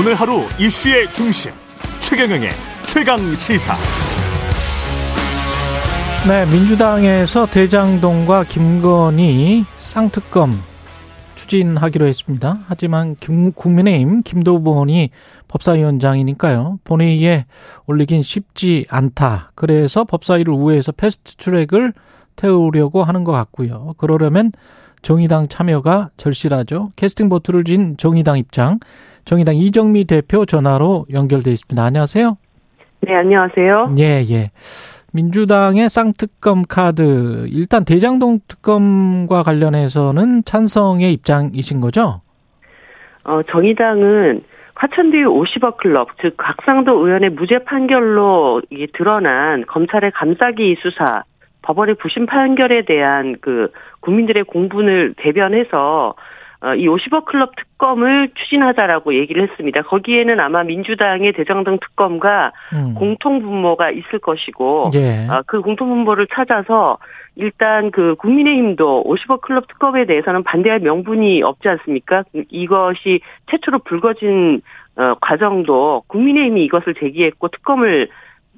오늘 하루 이슈의 중심 최경영의 최강시사. 네, 민주당에서 대장동과 김건희 상특검 추진하기로 했습니다. 하지만 국민의힘 김도원이 법사위원장이니까요, 본회의에 올리긴 쉽지 않다. 그래서 법사위를 우회해서 패스트트랙을 태우려고 하는 것 같고요. 그러려면 정의당 참여가 절실하죠. 캐스팅 보트를 쥔 정의당 입장, 정의당 이정미 대표 전화로 연결돼 있습니다. 안녕하세요. 네, 안녕하세요. 예, 예. 민주당의 쌍특검 카드, 일단 대장동 특검과 관련해서는 찬성의 입장이신 거죠? 정의당은 화천대유 50억 클럽, 즉 곽상도 의원의 무죄 판결로 드러난 검찰의 감싸기 수사, 법원의 부심 판결에 대한 그 국민들의 공분을 대변해서 이 50억 클럽 특검을 추진하자라고 얘기를 했습니다. 거기에는 아마 민주당의 대장동 특검과 공통분모가 있을 것이고, 예. 그 공통분모를 찾아서 일단 그 국민의힘도 50억 클럽 특검에 대해서는 반대할 명분이 없지 않습니까? 이것이 최초로 불거진 과정도 국민의힘이 이것을 제기했고 특검을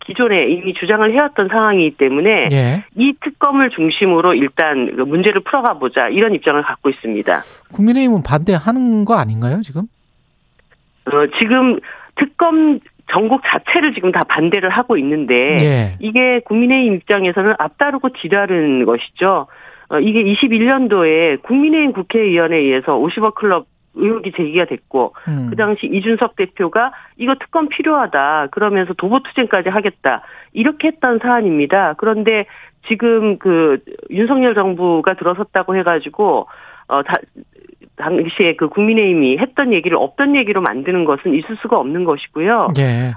기존에 이미 주장을 해왔던 상황이기 때문에, 예. 이 특검을 중심으로 일단 문제를 풀어가보자, 이런 입장을 갖고 있습니다. 국민의힘은 반대하는 거 아닌가요, 지금? 지금 특검 전국 자체를 지금 다 반대를 하고 있는데, 예. 이게 국민의힘 입장에서는 앞다르고 뒤다른 것이죠. 이게 21년도에 국민의힘 국회의원에 의해서 50억 클럽 의혹이 제기가 됐고, 그 당시 이준석 대표가 이거 특검 필요하다 그러면서 도보투쟁까지 하겠다 이렇게 했던 사안입니다. 그런데 지금 그 윤석열 정부가 들어섰다고 해가지고 당시에 그 국민의힘이 했던 얘기를 없던 얘기로 만드는 것은 있을 수가 없는 것이고요. 네.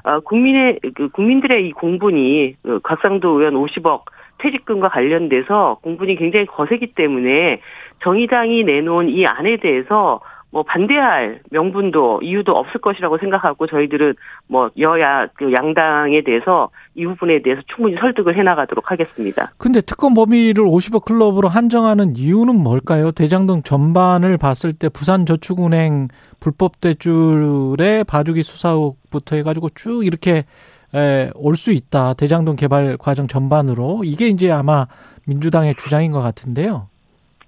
국민들의 이 공분이 곽상도 의원 50억 퇴직금과 관련돼서 공분이 굉장히 거세기 때문에 정의당이 내놓은 이 안에 대해서 뭐 반대할 명분도 이유도 없을 것이라고 생각하고, 저희들은 뭐 여야 그 양당에 대해서 이 부분에 대해서 충분히 설득을 해나가도록 하겠습니다. 근데 특검 범위를 50억 클럽으로 한정하는 이유는 뭘까요? 대장동 전반을 봤을 때 부산저축은행 불법 대출의 봐주기 수사 의혹부터 해가지고 쭉 이렇게 올 수 있다. 대장동 개발 과정 전반으로, 이게 이제 아마 민주당의 주장인 것 같은데요.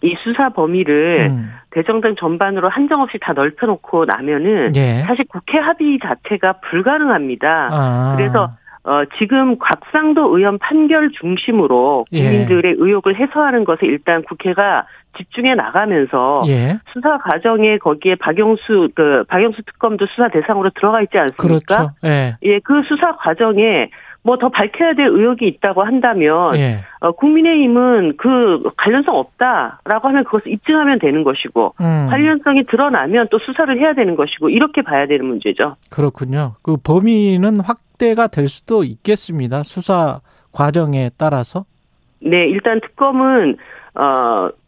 이 수사 범위를 대장동 전반으로 한정없이 다 넓혀놓고 나면은, 예. 사실 국회 합의 자체가 불가능합니다. 아. 그래서 지금 곽상도 의원 판결 중심으로 국민들의, 예. 의혹을 해소하는 것에 일단 국회가 집중해 나가면서, 예. 수사 과정에 거기에 박영수 특검도 수사 대상으로 들어가 있지 않습니까? 그렇죠. 예. 예, 그 수사 과정에 뭐 더 밝혀야 될 의혹이 있다고 한다면, 예. 국민의힘은 그 관련성 없다라고 하면 그것을 입증하면 되는 것이고, 관련성이 드러나면 또 수사를 해야 되는 것이고, 이렇게 봐야 되는 문제죠. 그렇군요. 그 범위는 확대가 될 수도 있겠습니다. 수사 과정에 따라서. 네, 일단 특검은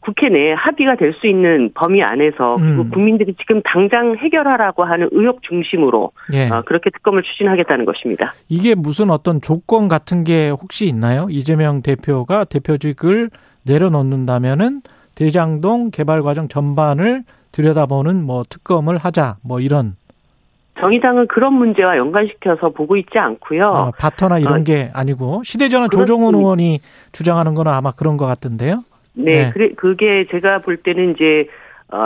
국회 내 합의가 될 수 있는 범위 안에서, 그리고 국민들이 지금 당장 해결하라고 하는 의혹 중심으로, 예. 그렇게 특검을 추진하겠다는 것입니다. 이게 무슨 어떤 조건 같은 게 혹시 있나요? 이재명 대표가 대표직을 내려놓는다면은 대장동 개발 과정 전반을 들여다보는 뭐 특검을 하자, 뭐 이런. 정의당은 그런 문제와 연관시켜서 보고 있지 않고요. 바터나 이런 게 아니고, 시대전환 조정훈 의원이 주장하는 거는 아마 그런 것 같은데요. 네, 네. 그게 제가 볼 때는 이제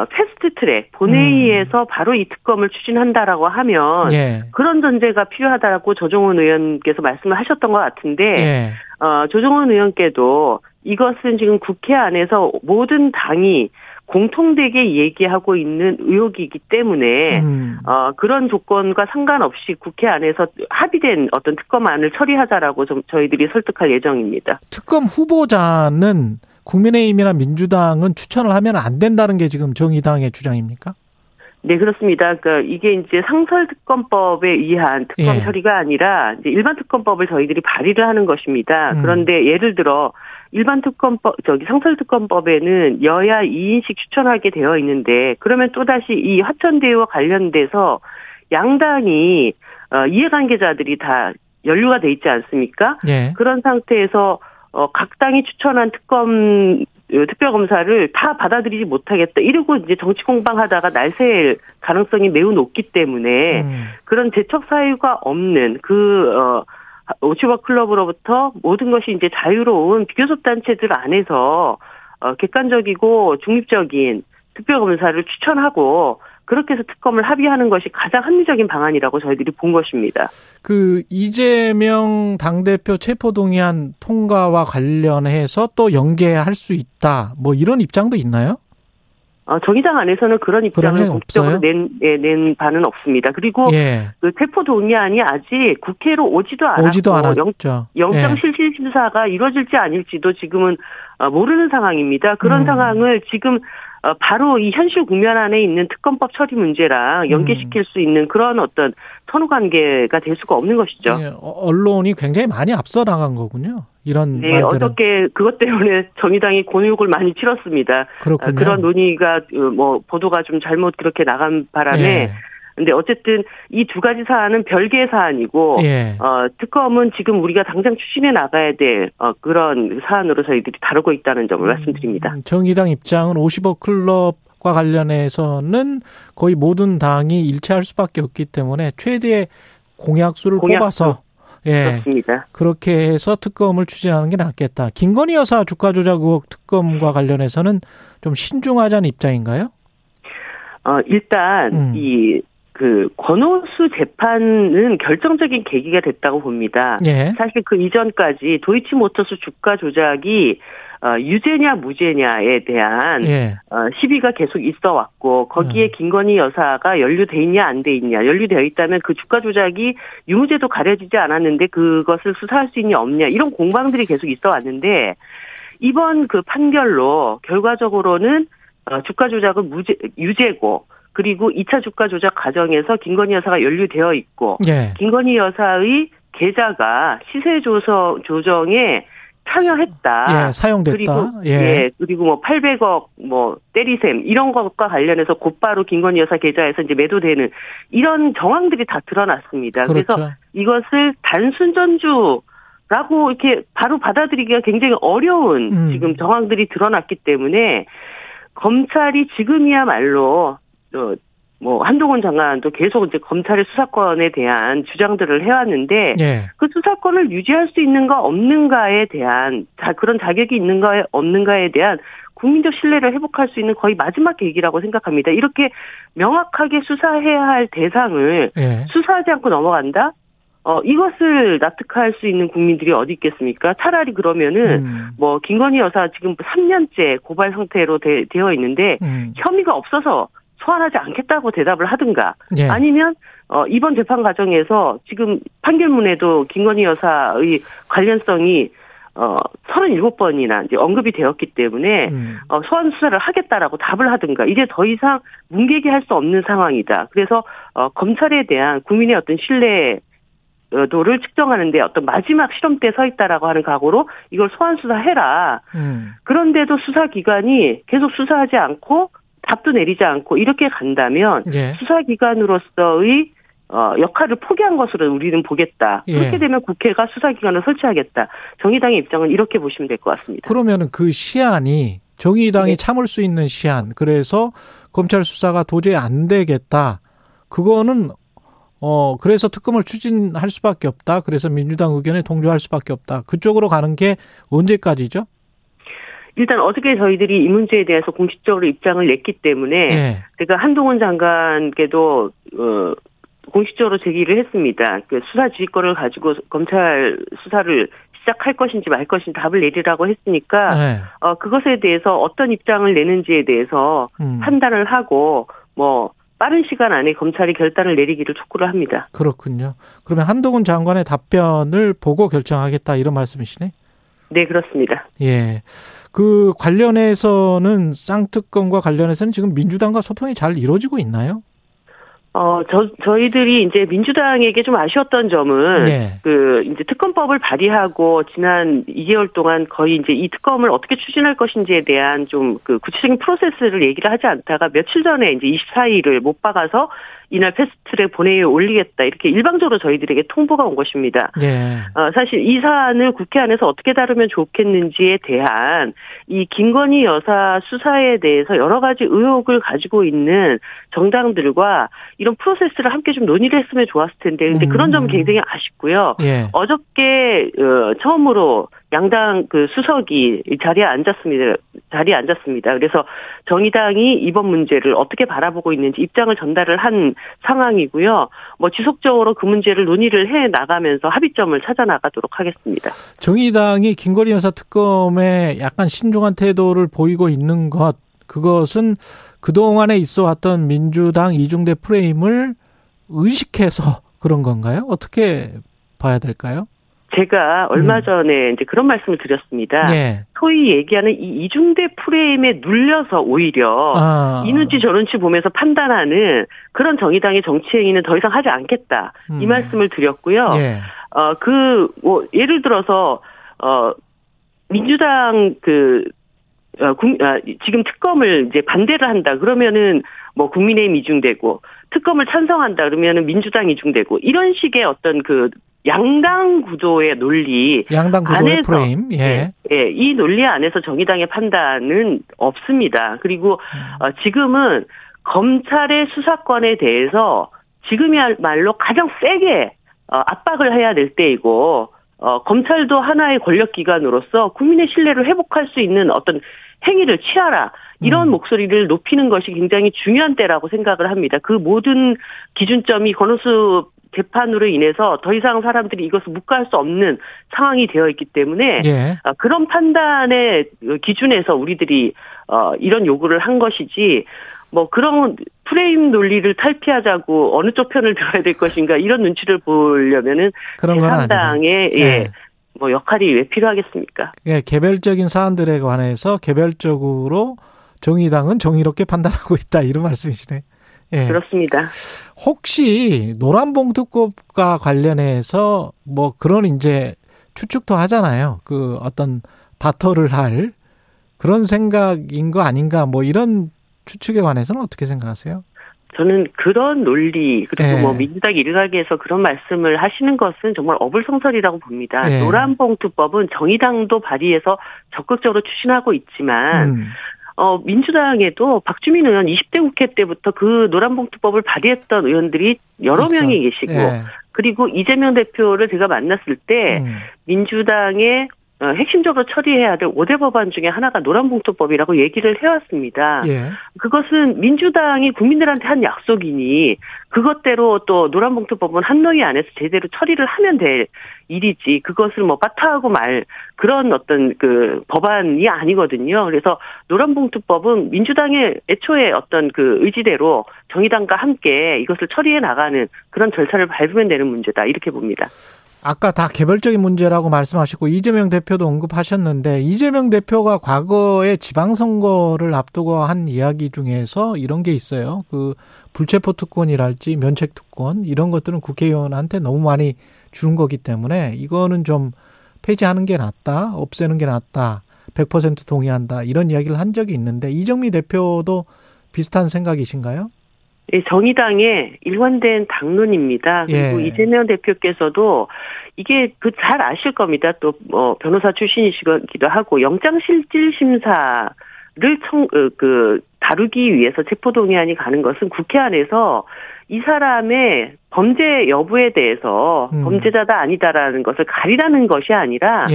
패스트트랙 본회의에서 바로 이 특검을 추진한다라고 하면, 예. 그런 전제가 필요하다라고 조정훈 의원께서 말씀을 하셨던 것 같은데, 예. 조정훈 의원께도 이것은 지금 국회 안에서 모든 당이 공통되게 얘기하고 있는 의혹이기 때문에, 그런 조건과 상관없이 국회 안에서 합의된 어떤 특검안을 처리하자라고 좀 저희들이 설득할 예정입니다. 특검 후보자는 국민의힘이나 민주당은 추천을 하면 안 된다는 게 지금 정의당의 주장입니까? 네, 그렇습니다. 그러니까 이게 이제 상설특검법에 의한 특검, 예. 처리가 아니라 이제 일반 특검법을 저희들이 발의를 하는 것입니다. 그런데 예를 들어 일반 특검법, 상설특검법에는 여야 2인씩 추천하게 되어 있는데, 그러면 또다시 이 화천대유와 관련돼서 양당이 이해관계자들이 다 연루가 돼 있지 않습니까? 예. 그런 상태에서 각 당이 추천한 특검 특별검사를 다 받아들이지 못하겠다. 이러고 이제 정치 공방하다가 날새일 가능성이 매우 높기 때문에 그런 재척 사유가 없는 오치와 클럽으로부터 모든 것이 이제 자유로운 비교섭 단체들 안에서 객관적이고 중립적인 특별검사를 추천하고 그렇게 해서 특검을 합의하는 것이 가장 합리적인 방안이라고 저희들이 본 것입니다. 이재명 당대표 체포동의안 통과와 관련해서 또 연계할 수 있다. 뭐 이런 입장도 있나요? 정의당 안에서는 그런 입장을 공식적으로 낸 바는 없습니다. 그리고 그 체포동의안이 아직 국회로 오지도 않았고 영장실질심사가 이루어질지 아닐지도 지금은 모르는 상황입니다. 그런 상황을 지금 바로 이 현실 국면 안에 있는 특검법 처리 문제랑 연계시킬 수 있는 그런 어떤 선후관계가 될 수가 없는 것이죠. 네, 언론이 굉장히 많이 앞서 나간 거군요. 이런 네, 말들은. 어떻게 그것 때문에 정의당이 곤욕을 많이 치렀습니다. 그렇군요. 그런 논의가 보도가 좀 잘못 그렇게 나간 바람에 근데 어쨌든 이 두 가지 사안은 별개의 사안이고 특검은 지금 우리가 당장 추진해 나가야 될 그런 사안으로 저희들이 다루고 있다는 점을 말씀드립니다. 정의당 입장은 50억 클럽과 관련해서는 거의 모든 당이 일치할 수밖에 없기 때문에 최대의 공약수를 뽑아서 그렇습니다. 그렇게 해서 특검을 추진하는 게 낫겠다. 김건희 여사 주가 조작 의혹 특검과 관련해서는 좀 신중하자는 입장인가요? 일단, 권오수 재판은 결정적인 계기가 됐다고 봅니다. 사실 그 이전까지 도이치모터스 주가 조작이, 유죄냐 무죄냐에 대한, 시비가 계속 있어 왔고, 거기에 김건희 여사가 연루돼 있냐 안 돼 있냐, 연루되어 있다면 그 주가 조작이 유무죄도 가려지지 않았는데 그것을 수사할 수 있냐 없냐, 이런 공방들이 계속 있어 왔는데, 이번 그 판결로 결과적으로는 주가 조작은 유죄고, 그리고 2차 주가 조작 과정에서 김건희 여사가 연루되어 있고, 김건희 여사의 계좌가 시세 조정에 참여했다. 사용됐다. 그리고, 그리고 800억, 때리셈, 이런 것과 관련해서 곧바로 김건희 여사 계좌에서 이제 매도되는 이런 정황들이 다 드러났습니다. 그렇죠. 그래서 이것을 단순 전주, 라고 이렇게 바로 받아들이기가 굉장히 어려운 지금 정황들이 드러났기 때문에 검찰이 지금이야말로 한동훈 장관도 계속 이제 검찰의 수사권에 대한 주장들을 해왔는데 그 수사권을 유지할 수 있는가 없는가에 대한 그런 자격이 있는가 없는가에 대한 국민적 신뢰를 회복할 수 있는 거의 마지막 계기라고 생각합니다. 이렇게 명확하게 수사해야 할 대상을 수사하지 않고 넘어간다? 이것을 납득할 수 있는 국민들이 어디 있겠습니까? 차라리 그러면은, 김건희 여사 지금 3년째 고발 상태로 되어 있는데, 혐의가 없어서 소환하지 않겠다고 대답을 하든가, 아니면, 이번 재판 과정에서 지금 판결문에도 김건희 여사의 관련성이 37번이나 이제 언급이 되었기 때문에, 소환 수사를 하겠다라고 답을 하든가, 이제 더 이상 뭉개기할 수 없는 상황이다. 그래서, 검찰에 대한 국민의 어떤 신뢰, 도를 측정하는데 어떤 마지막 실험대에 서 있다라고 하는 각오로 이걸 소환 수사해라. 그런데도 수사기관이 계속 수사하지 않고 답도 내리지 않고 이렇게 간다면 수사기관으로서의 역할을 포기한 것으로 우리는 보겠다. 그렇게 되면 국회가 수사기관을 설치하겠다. 정의당의 입장은 이렇게 보시면 될 것 같습니다. 그러면 그 시한이 정의당이 참을 수 있는 시한. 그래서 검찰 수사가 도저히 안 되겠다. 그거는 그래서 특검을 추진할 수밖에 없다. 그래서 민주당 의견에 동조할 수밖에 없다. 그쪽으로 가는 게 언제까지죠? 일단 어저께 저희들이 이 문제에 대해서 공식적으로 입장을 냈기 때문에 제가 한동훈 장관께도 공식적으로 제기를 했습니다. 수사 지휘권을 가지고 검찰 수사를 시작할 것인지 말 것인지 답을 내리라고 했으니까 그것에 대해서 어떤 입장을 내는지에 대해서 판단을 하고 빠른 시간 안에 검찰이 결단을 내리기를 촉구를 합니다. 그렇군요. 그러면 한동훈 장관의 답변을 보고 결정하겠다 이런 말씀이시네? 네, 그렇습니다. 그 관련해서는 쌍특검과 관련해서는 지금 민주당과 소통이 잘 이루어지고 있나요? 저희들이 이제 민주당에게 좀 아쉬웠던 점은 이제 특검법을 발의하고 지난 2개월 동안 거의 이제 이 특검을 어떻게 추진할 것인지에 대한 좀 그 구체적인 프로세스를 얘기를 하지 않다가 며칠 전에 이제 24일을 못 박아서 이날 패스트트랙 본회의에 올리겠다 이렇게 일방적으로 저희들에게 통보가 온 것입니다. 네. 사실 이 사안을 국회 안에서 어떻게 다루면 좋겠는지에 대한 이 김건희 여사 수사에 대해서 여러 가지 의혹을 가지고 있는 정당들과 이런 프로세스를 함께 좀 논의를 했으면 좋았을 텐데 근데 그런 점은 굉장히 아쉽고요. 네. 어저께 처음으로 양당 그 수석이 자리에 앉았습니다. 그래서 정의당이 이번 문제를 어떻게 바라보고 있는지 입장을 전달을 한 상황이고요. 뭐 지속적으로 그 문제를 논의를 해 나가면서 합의점을 찾아 나가도록 하겠습니다. 정의당이 김건희 여사 특검에 약간 신중한 태도를 보이고 있는 것, 그것은 그동안에 있어 왔던 민주당 이중대 프레임을 의식해서 그런 건가요? 어떻게 봐야 될까요? 제가 얼마 전에 이제 그런 말씀을 드렸습니다. 네. 소위 얘기하는 이 이중대 프레임에 눌려서 오히려 이 눈치 저 눈치 보면서 판단하는 그런 정의당의 정치 행위는 더 이상 하지 않겠다. 이 말씀을 드렸고요. 네. 예를 들어서 민주당 지금 특검을 이제 반대를 한다 그러면은 뭐 국민의힘 이중되고 특검을 찬성한다 그러면은 민주당 이중되고 이런 식의 어떤 양당 구조의 논리, 양당 구조의 안에서, 프레임, 예, 이 논리 안에서 정의당의 판단은 없습니다. 그리고 지금은 검찰의 수사권에 대해서 지금이야말로 가장 세게 압박을 해야 될 때이고 검찰도 하나의 권력기관으로서 국민의 신뢰를 회복할 수 있는 어떤 행위를 취하라. 이런 목소리를 높이는 것이 굉장히 중요한 때라고 생각을 합니다. 그 모든 기준점이 권오수 재판으로 인해서 더 이상 사람들이 이것을 묵과할 수 없는 상황이 되어 있기 때문에 예. 그런 판단의 기준에서 우리들이 이런 요구를 한 것이지 뭐 그런 프레임 논리를 탈피하자고 어느 쪽 편을 들어야 될 것인가 이런 눈치를 보려면은 대상당의 뭐 역할이 왜 필요하겠습니까? 예, 개별적인 사안들에 관해서 개별적으로 정의당은 정의롭게 판단하고 있다 이런 말씀이시네. 예. 그렇습니다. 혹시 노란봉투법과 관련해서 뭐 그런 이제 추측도 하잖아요. 그 어떤 바터를 할 그런 생각인 거 아닌가 뭐 이런 추측에 관해서는 어떻게 생각하세요? 저는 그런 논리 그리고 뭐 민주당 일각에서 그런 말씀을 하시는 것은 정말 어불성설이라고 봅니다. 노란봉투법은 정의당도 발의해서 적극적으로 추진하고 있지만 민주당에도 박주민 의원 20대 국회 때부터 그 노란봉투법을 발의했던 의원들이 여러 명이 계시고 그리고 이재명 대표를 제가 만났을 때 민주당의 핵심적으로 처리해야 될 5대 법안 중에 하나가 노란봉투법이라고 얘기를 해왔습니다. 예. 그것은 민주당이 국민들한테 한 약속이니 그것대로 또 노란봉투법은 한너위 안에서 제대로 처리를 하면 될 일이지 그것을 뭐 빠타하고 말 그런 어떤 법안이 아니거든요. 그래서 노란봉투법은 민주당의 애초에 어떤 의지대로 정의당과 함께 이것을 처리해 나가는 그런 절차를 밟으면 되는 문제다 이렇게 봅니다. 아까 다 개별적인 문제라고 말씀하셨고 이재명 대표도 언급하셨는데 이재명 대표가 과거에 지방선거를 앞두고 한 이야기 중에서 이런 게 있어요. 불체포 특권이랄지 면책 특권 이런 것들은 국회의원한테 너무 많이 주는 거기 때문에 이거는 좀 폐지하는 게 낫다. 없애는 게 낫다. 100% 동의한다. 이런 이야기를 한 적이 있는데 이정미 대표도 비슷한 생각이신가요? 예, 정의당의 일관된 당론입니다. 그리고 이재명 대표께서도 이게 잘 아실 겁니다. 또 변호사 출신이시기도 하고 영장실질심사를 다루기 위해서 체포동의안이 가는 것은 국회 안에서 이 사람의 범죄 여부에 대해서 범죄자다 아니다라는 것을 가리라는 것이 아니라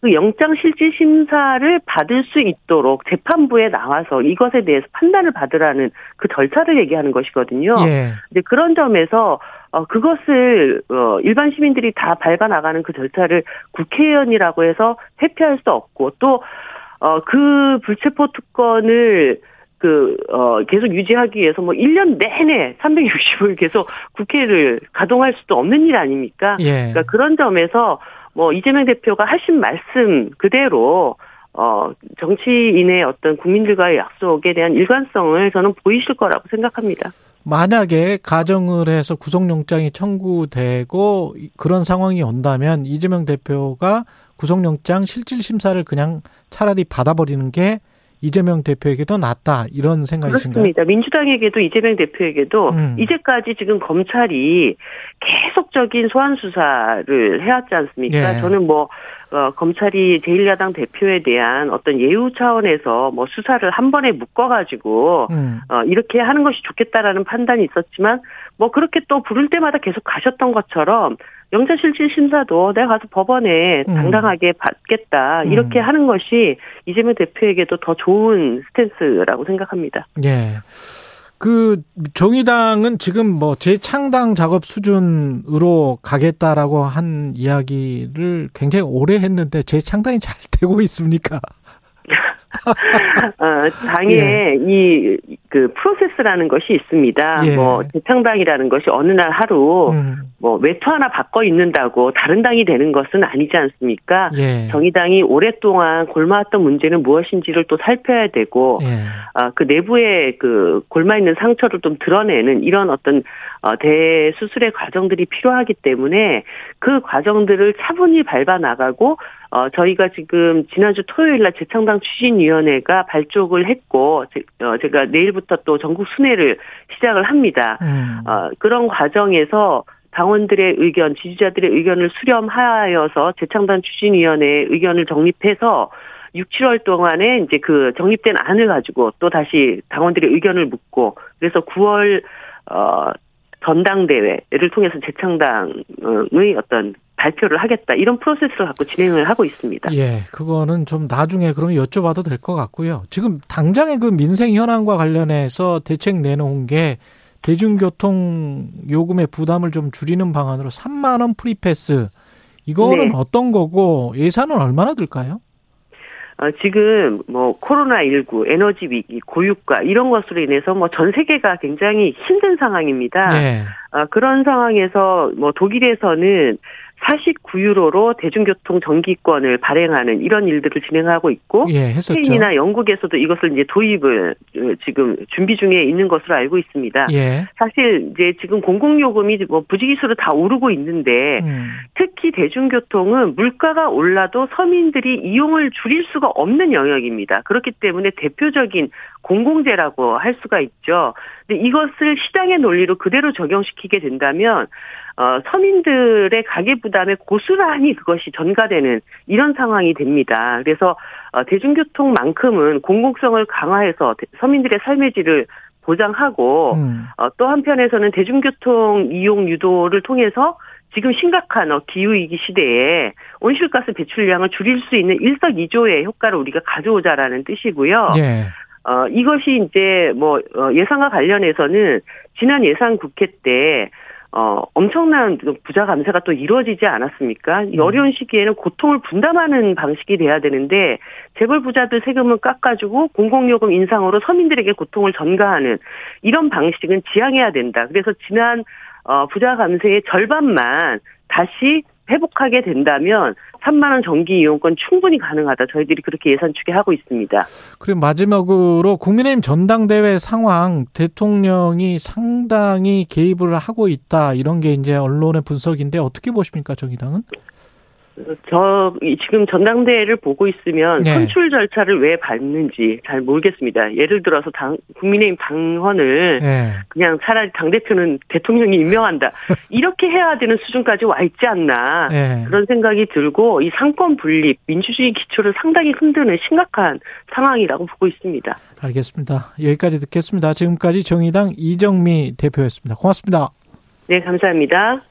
그 영장실질심사를 받을 수 있도록 재판부에 나와서 이것에 대해서 판단을 받으라는 그 절차를 얘기하는 것이거든요. 근데 그런 점에서 그것을 일반 시민들이 다 밟아나가는 그 절차를 국회의원이라고 해서 회피할 수 없고 또 그 불체포 특권을 계속 유지하기 위해서 1년 내내 365일 계속 국회를 가동할 수도 없는 일 아닙니까? 그러니까 그런 점에서 이재명 대표가 하신 말씀 그대로, 정치인의 어떤 국민들과의 약속에 대한 일관성을 저는 보이실 거라고 생각합니다. 만약에 가정을 해서 구속영장이 청구되고 그런 상황이 온다면 이재명 대표가 구속영장 실질심사를 그냥 차라리 받아버리는 게 이재명 대표에게도 낫다 이런 생각이신가요? 그렇습니다. 민주당에게도 이재명 대표에게도 이제까지 지금 검찰이 계속적인 소환 수사를 해왔지 않습니까? 예. 저는 검찰이 제1야당 대표에 대한 어떤 예우 차원에서 수사를 한 번에 묶어가지고 이렇게 하는 것이 좋겠다라는 판단이 있었지만 그렇게 또 부를 때마다 계속 가셨던 것처럼 영장실질심사도 내가 가서 법원에 당당하게 받겠다 이렇게 하는 것이 이재명 대표에게도 더 좋은 스탠스라고 생각합니다. 예. 그 정의당은 지금 재창당 작업 수준으로 가겠다라고 한 이야기를 굉장히 오래 했는데 재창당이 잘 되고 있습니까? 당의 이 프로세스라는 것이 있습니다. 예. 재창당이라는 것이 어느 날 하루 외투 하나 바꿔 입는다고 다른 당이 되는 것은 아니지 않습니까? 예. 정의당이 오랫동안 골마왔던 문제는 무엇인지를 또 살펴야 되고, 그 내부에 골마 있는 상처를 좀 드러내는 이런 어떤 대수술의 과정들이 필요하기 때문에 그 과정들을 차분히 밟아 나가고, 저희가 지금 지난주 토요일날 재창당 추진위원회가 발족을 했고 제가 내일부터 또 전국 순회를 시작을 합니다. 그런 과정에서 당원들의 의견, 지지자들의 의견을 수렴하여서 재창당 추진위원회의 의견을 정립해서 6, 7월 동안에 이제 그 정립된 안을 가지고 또 다시 당원들의 의견을 묻고 그래서 9월 전당대회를 통해서 재창당의 어떤 발표를 하겠다. 이런 프로세스를 갖고 진행을 하고 있습니다. 예, 그거는 좀 나중에 그러면 여쭤봐도 될 것 같고요. 지금 당장의 그 민생 현황과 관련해서 대책 내놓은 게 대중교통 요금의 부담을 좀 줄이는 방안으로 3만 원 프리패스. 이거는 어떤 거고 예산은 얼마나 들까요? 지금 코로나19, 에너지 위기, 고유가 이런 것으로 인해서 전 세계가 굉장히 힘든 상황입니다. 네. 그런 상황에서 독일에서는 49유로로 대중교통 정기권을 발행하는 이런 일들을 진행하고 있고, 스페인이나 영국에서도 이것을 이제 도입을 지금 준비 중에 있는 것으로 알고 있습니다. 예. 사실 이제 지금 공공요금이 부지기수로 다 오르고 있는데, 특히 대중교통은 물가가 올라도 서민들이 이용을 줄일 수가 없는 영역입니다. 그렇기 때문에 대표적인 공공재라고 할 수가 있죠. 근데 이것을 시장의 논리로 그대로 적용시키게 된다면, 서민들의 가계 부담에 고스란히 그것이 전가되는 이런 상황이 됩니다. 그래서 대중교통만큼은 공공성을 강화해서 서민들의 삶의 질을 보장하고 또 한편에서는 대중교통 이용 유도를 통해서 지금 심각한 기후위기 시대에 온실가스 배출량을 줄일 수 있는 일석이조의 효과를 우리가 가져오자라는 뜻이고요. 예. 이것이 이제 예산과 관련해서는 지난 예산 국회 때 엄청난 부자 감세가 또 이루어지지 않았습니까? 이 어려운 시기에는 고통을 분담하는 방식이 돼야 되는데 재벌 부자들 세금을 깎아주고 공공요금 인상으로 서민들에게 고통을 전가하는 이런 방식은 지양해야 된다. 그래서 지난 부자 감세의 절반만 다시 회복하게 된다면 3만 원 정기 이용권 충분히 가능하다. 저희들이 그렇게 예산 추계하고 있습니다. 그리고 마지막으로 국민의힘 전당대회 상황 대통령이 상당히 개입을 하고 있다. 이런 게 이제 언론의 분석인데 어떻게 보십니까? 정의당은? 지금 전당대회를 보고 있으면 선출 절차를 왜 밟는지 잘 모르겠습니다. 예를 들어서 국민의힘 당헌을 그냥 차라리 당대표는 대통령이 임명한다. 이렇게 해야 되는 수준까지 와 있지 않나. 그런 생각이 들고 이 상권 분립, 민주주의 기초를 상당히 흔드는 심각한 상황이라고 보고 있습니다. 알겠습니다. 여기까지 듣겠습니다. 지금까지 정의당 이정미 대표였습니다. 고맙습니다. 네, 감사합니다.